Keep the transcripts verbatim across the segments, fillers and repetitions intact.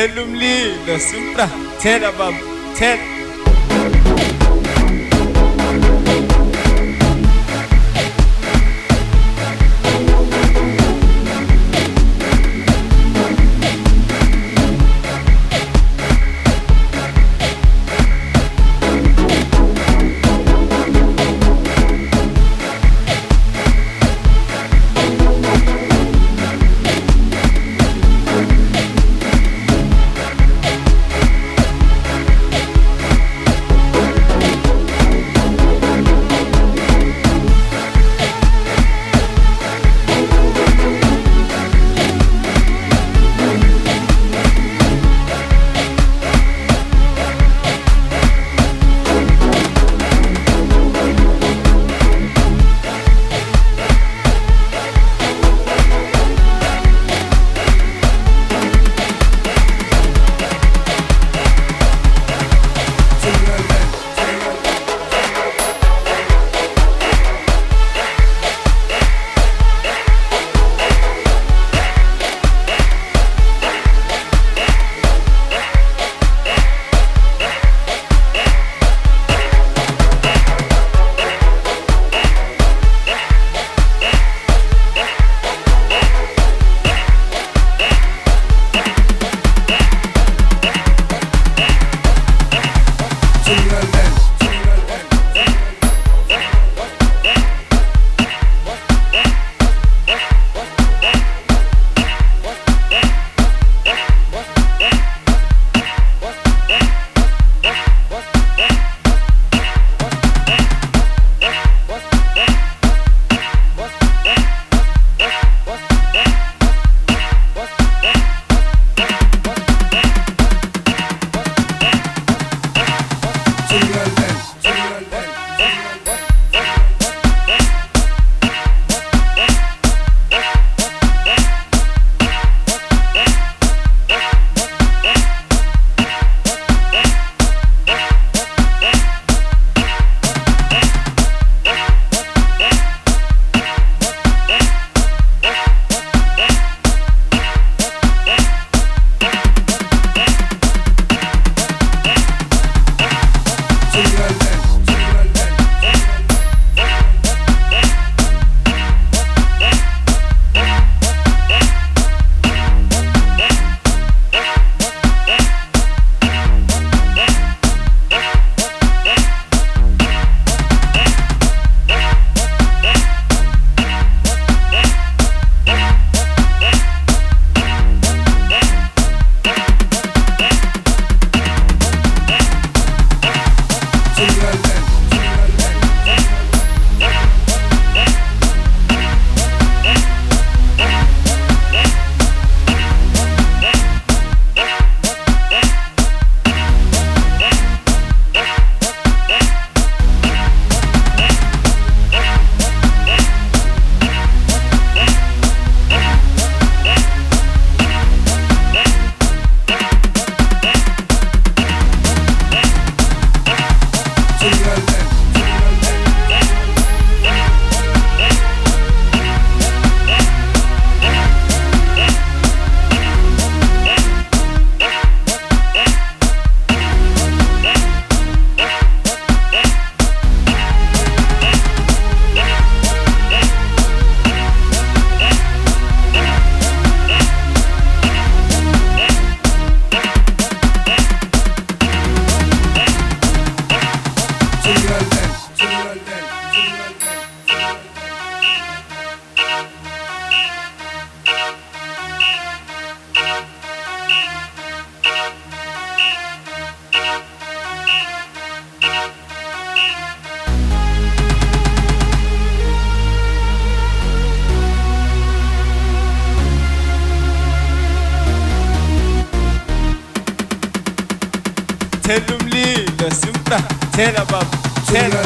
Tela umlilo supra Tela baba Tela Tela umlilo supra Tela baba Tela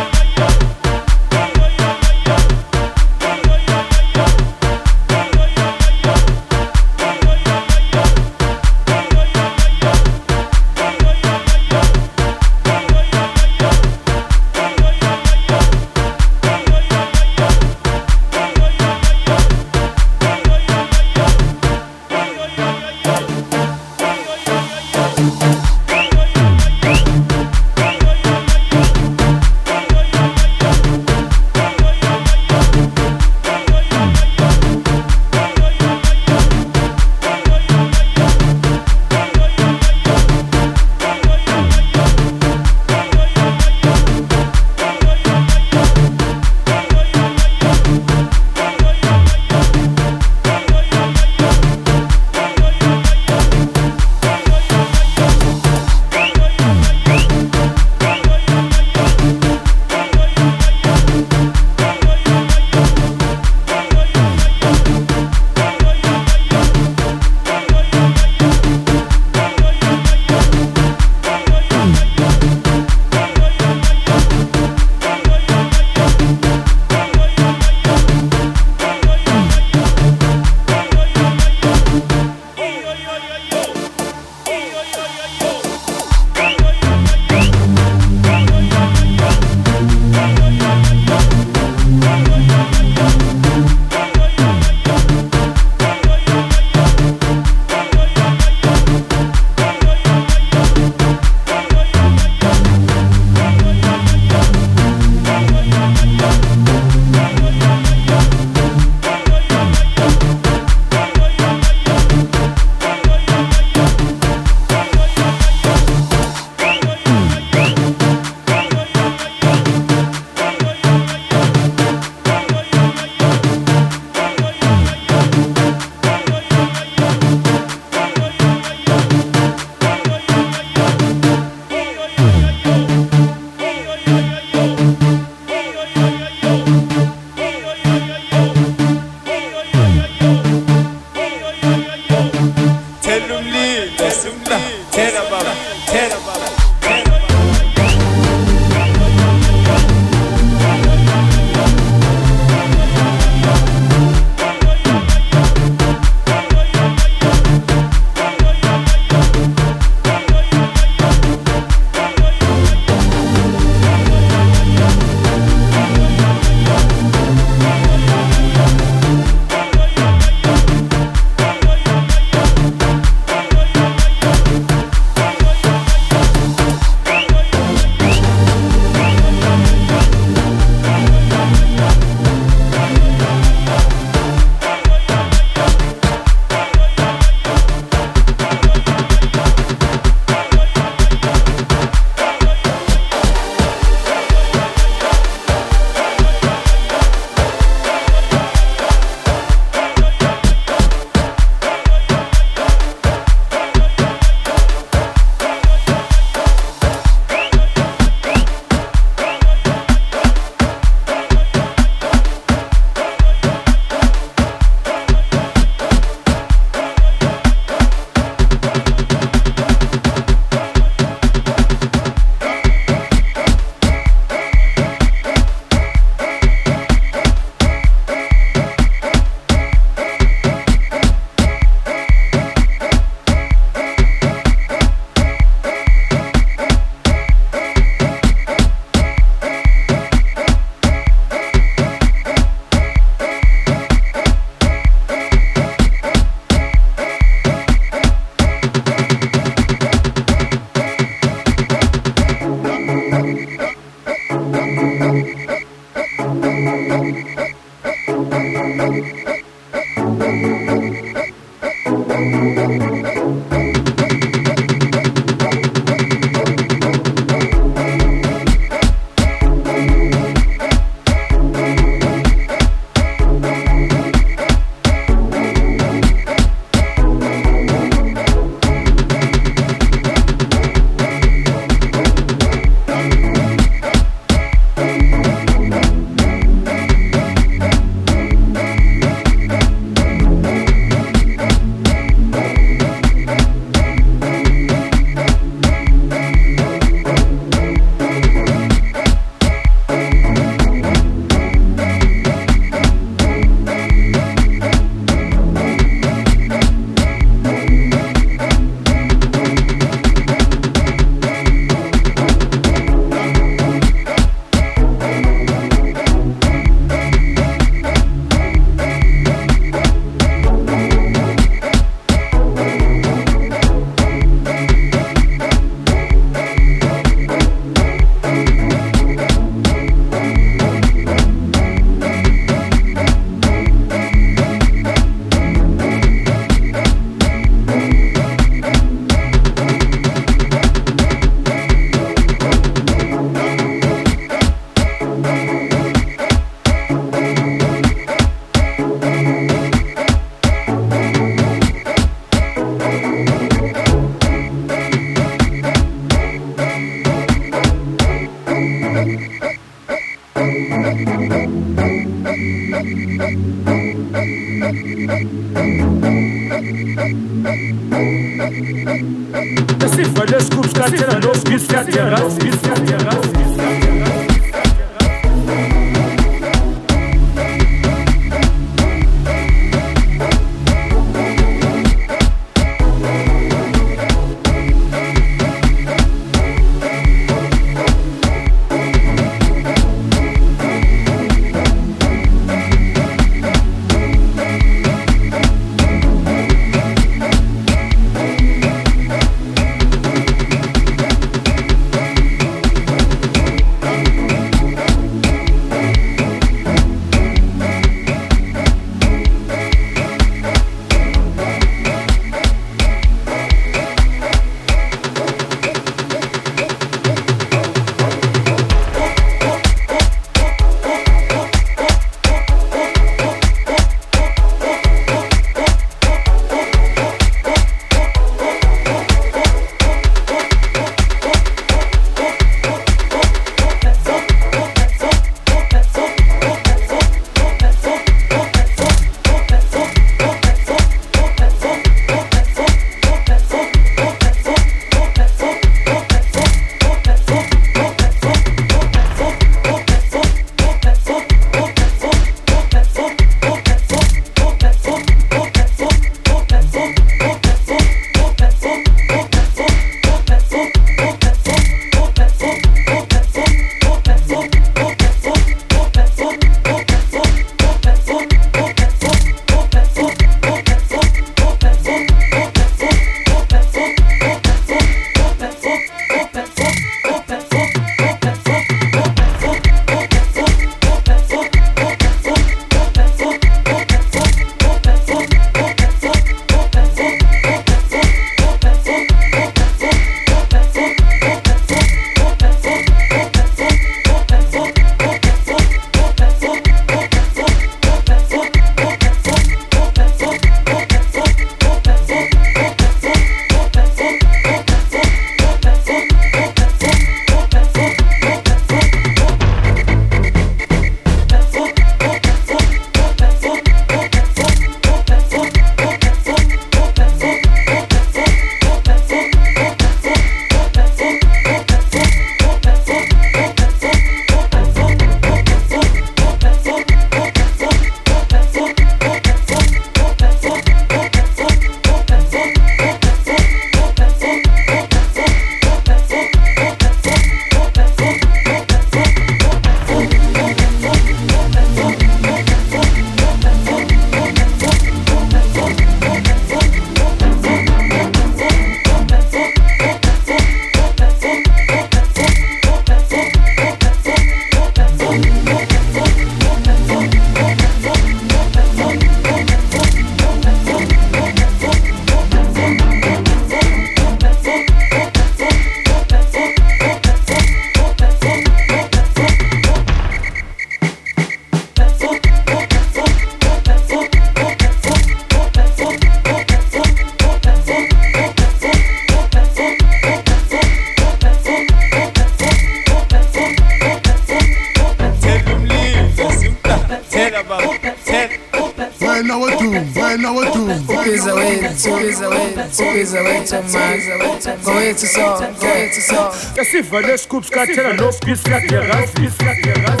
when I was two, when I was two. Two is away, two is away, two is away, two is away. Go ahead to song, go ahead to song. The silver, the scoops, cut and no peace, like your ass, peace, like your ass.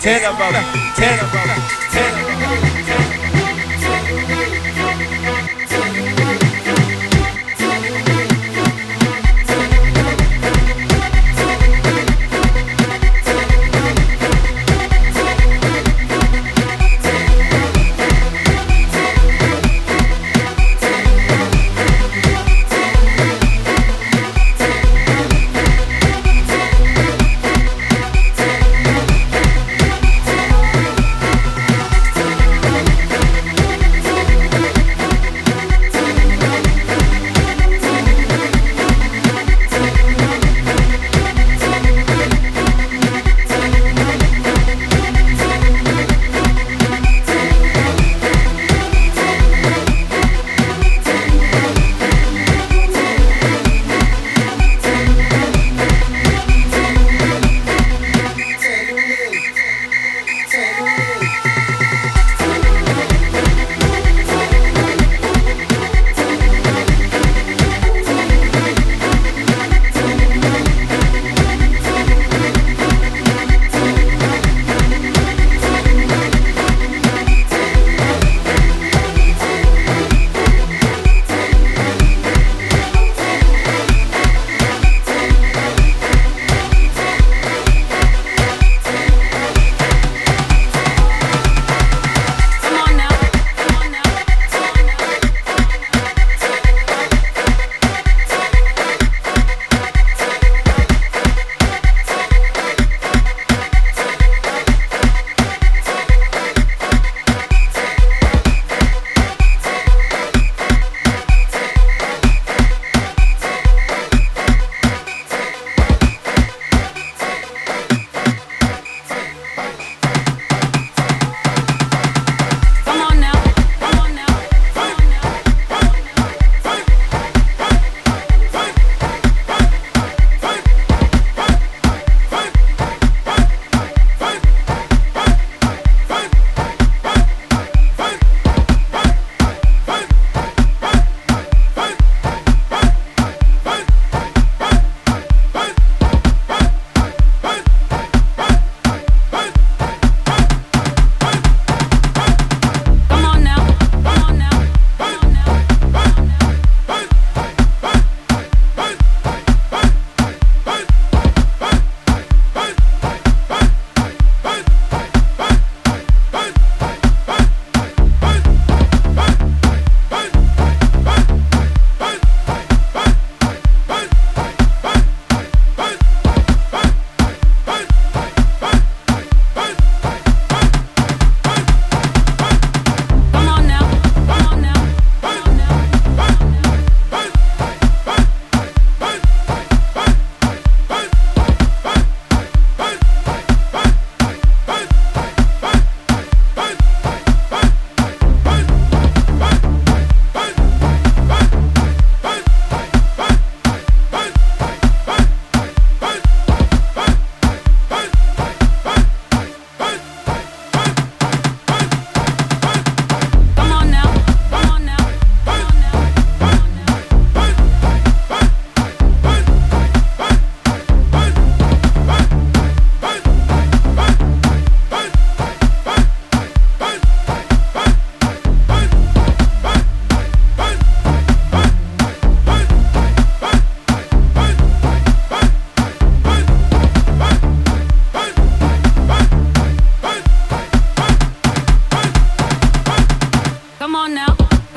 Tell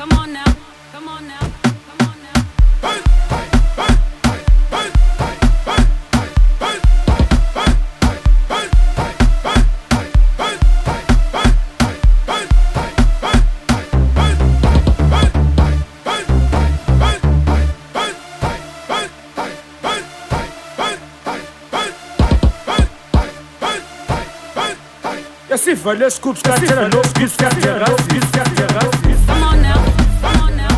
Come on now, come on now, come on now. Hey, hey, hey, hey, hey, hey, hey, hey, hey, hey, hey, hey, hey, hey, hey. Yes, if I let's scoop, scat, and I know, scoop, scat, and I know, scoop, scat, and I know, scoop, scat. Come on now, come on now, come on now.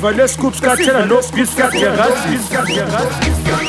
Valeu, scoop, scat, and no scoop, scat, and no scoop, scat, and no scoop, scat.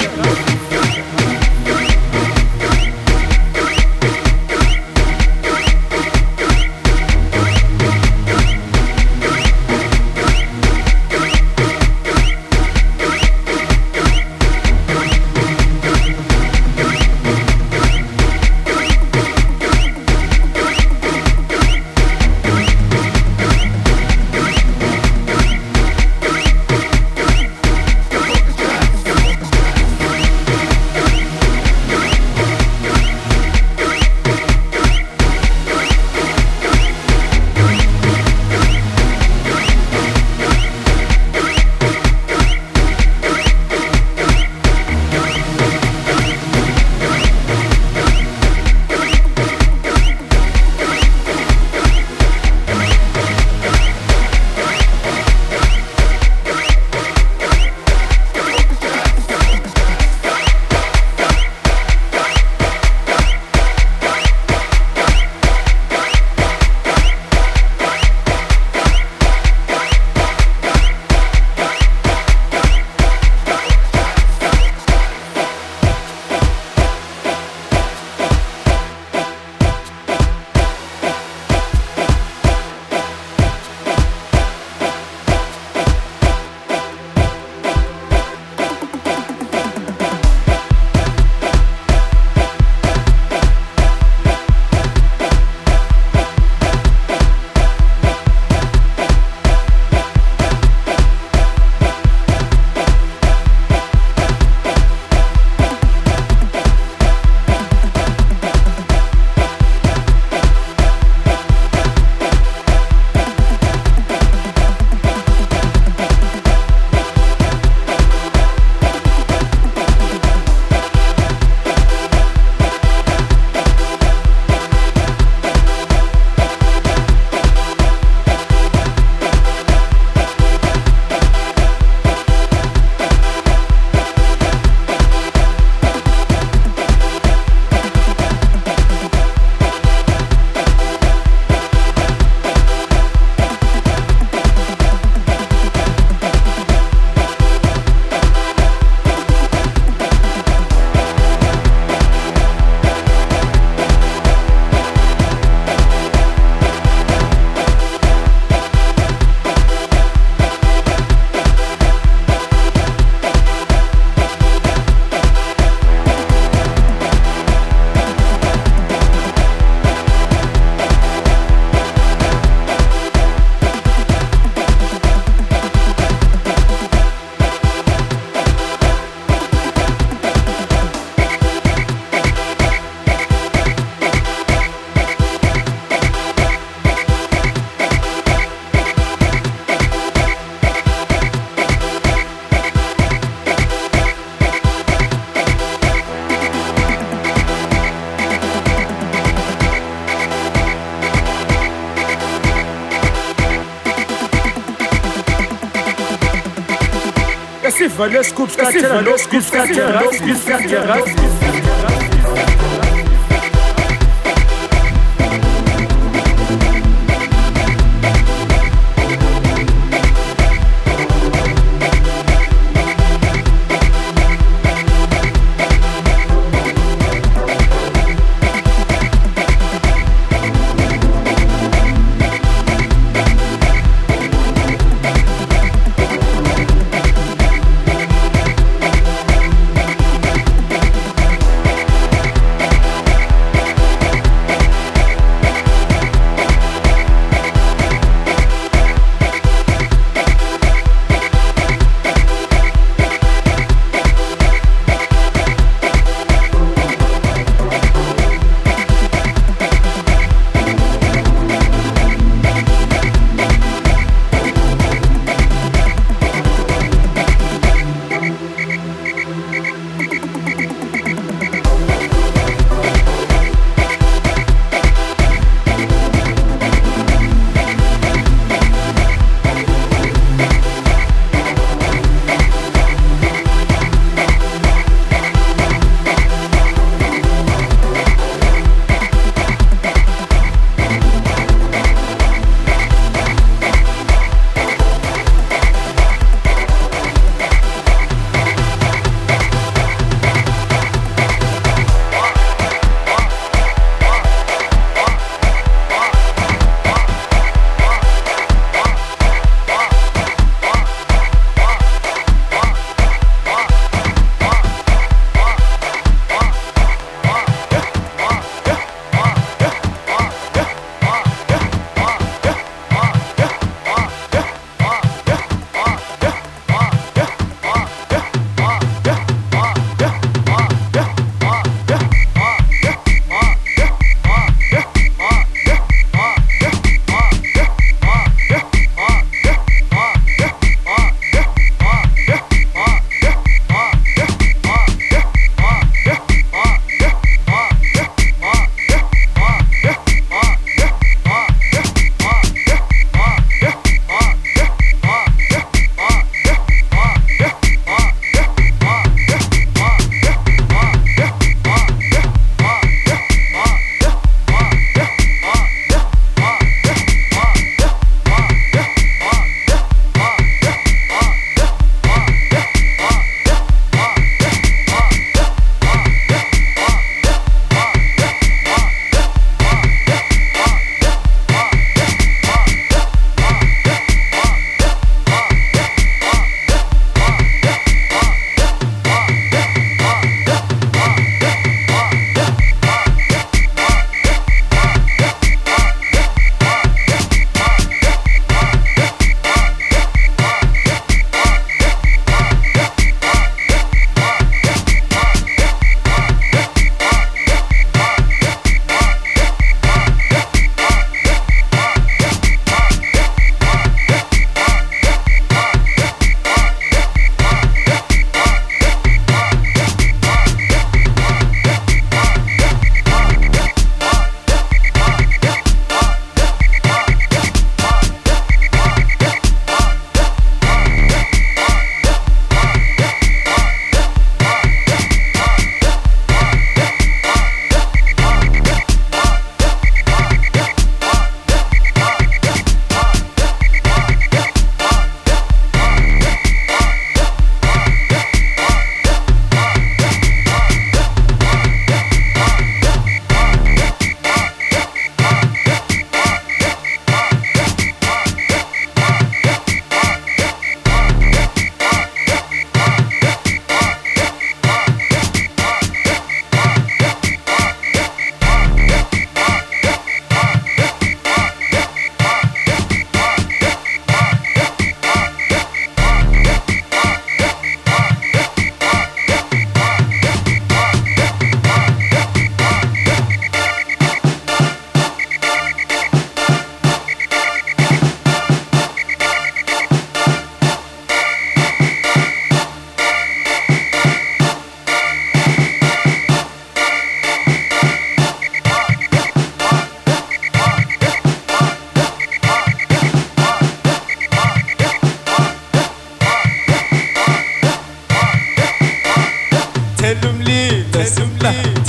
vale scoop scatera, no scoop scatera, no scoop scatera.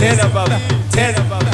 ten of them, ten of them.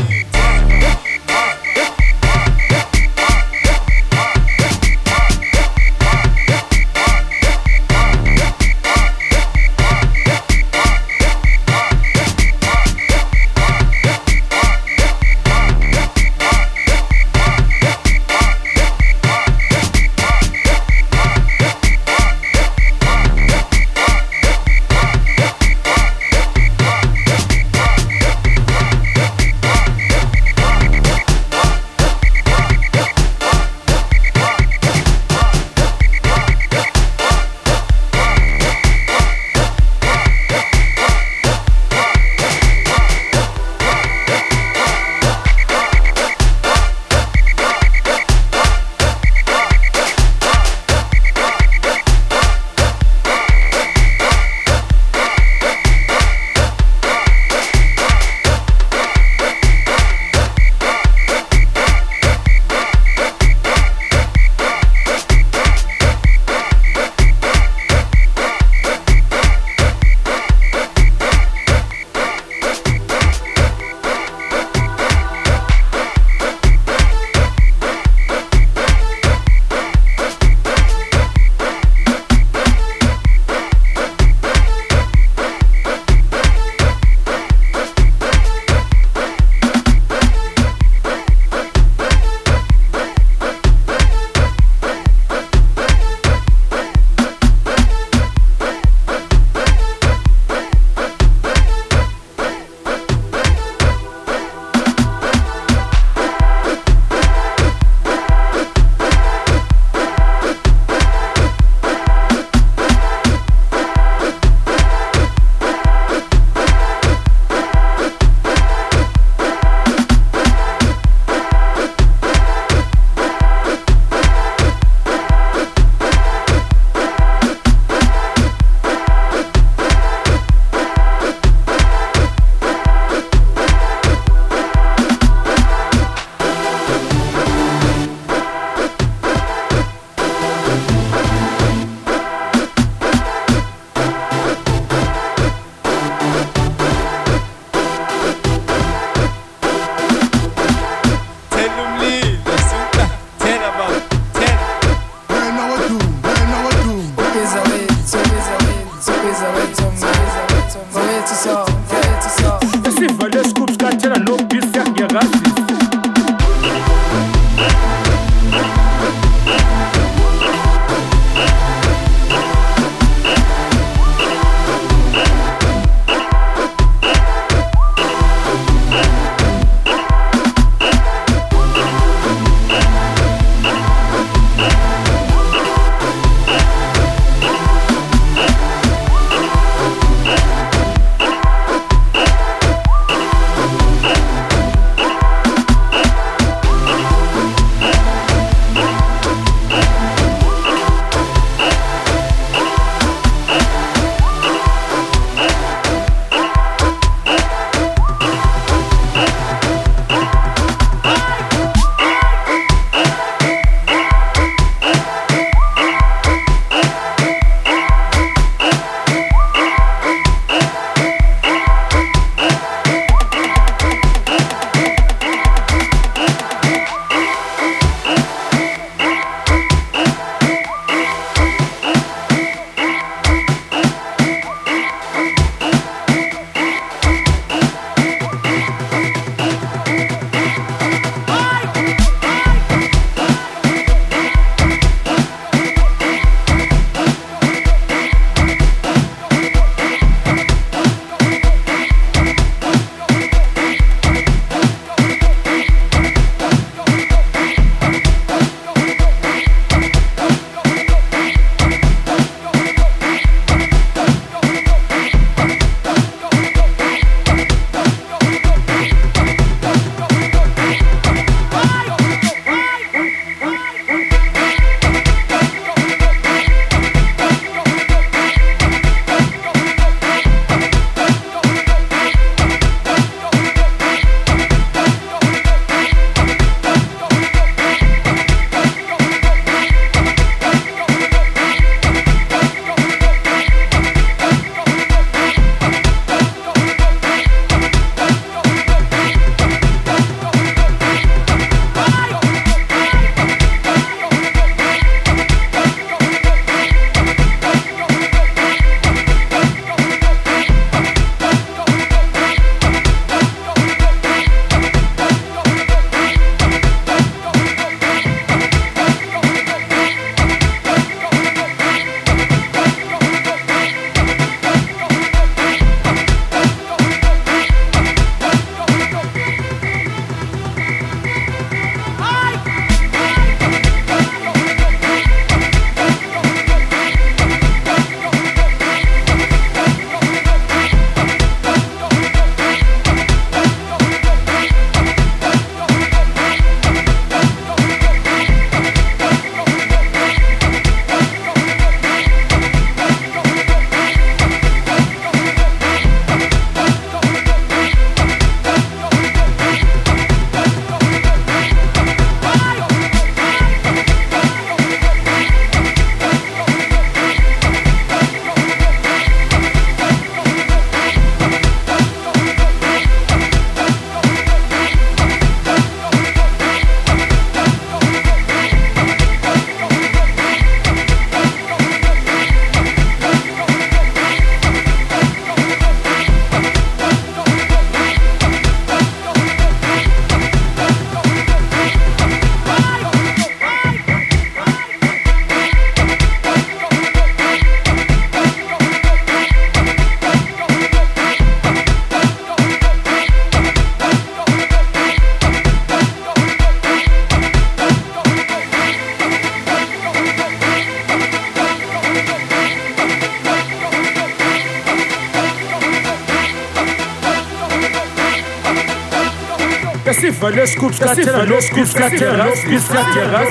Esivale scoops katela no scoops katela no scoops katela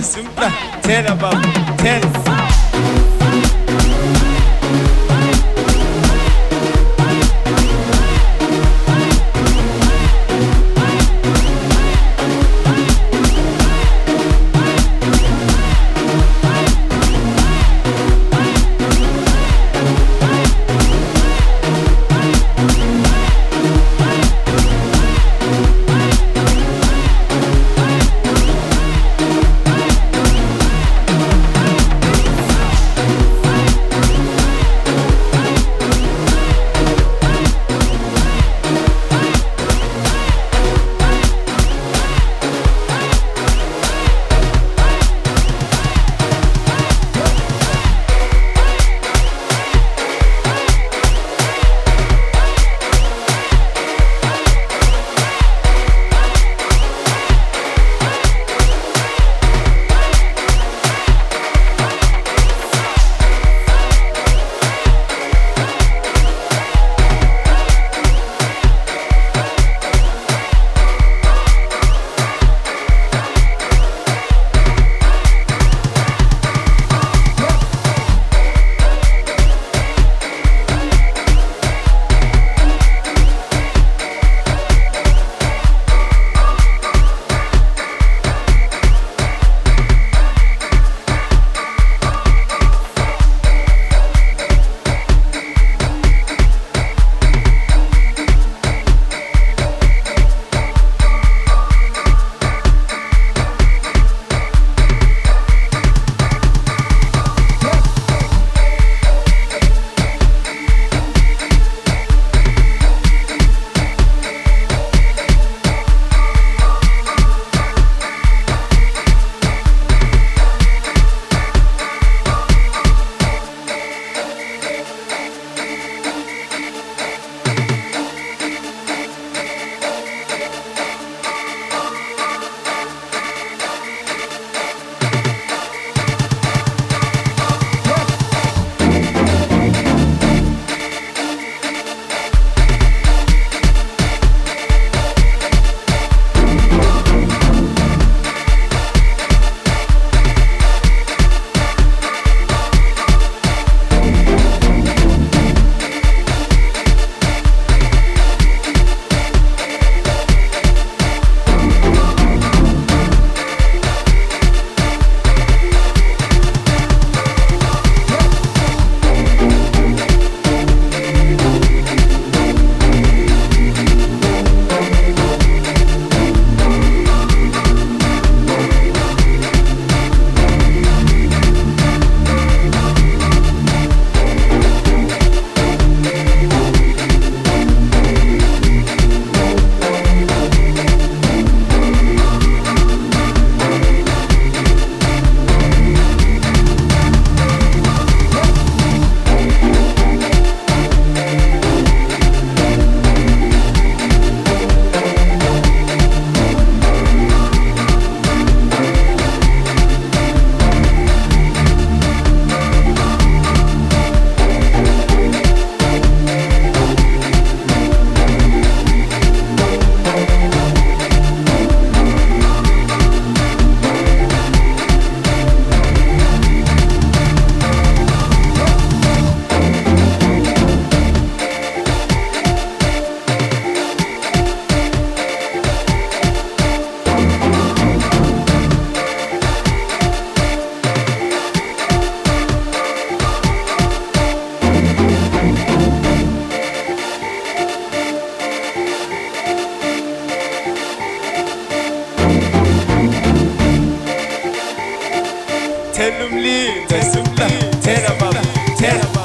Simpla, tell about, tell. Tell 'em up, tell 'em up.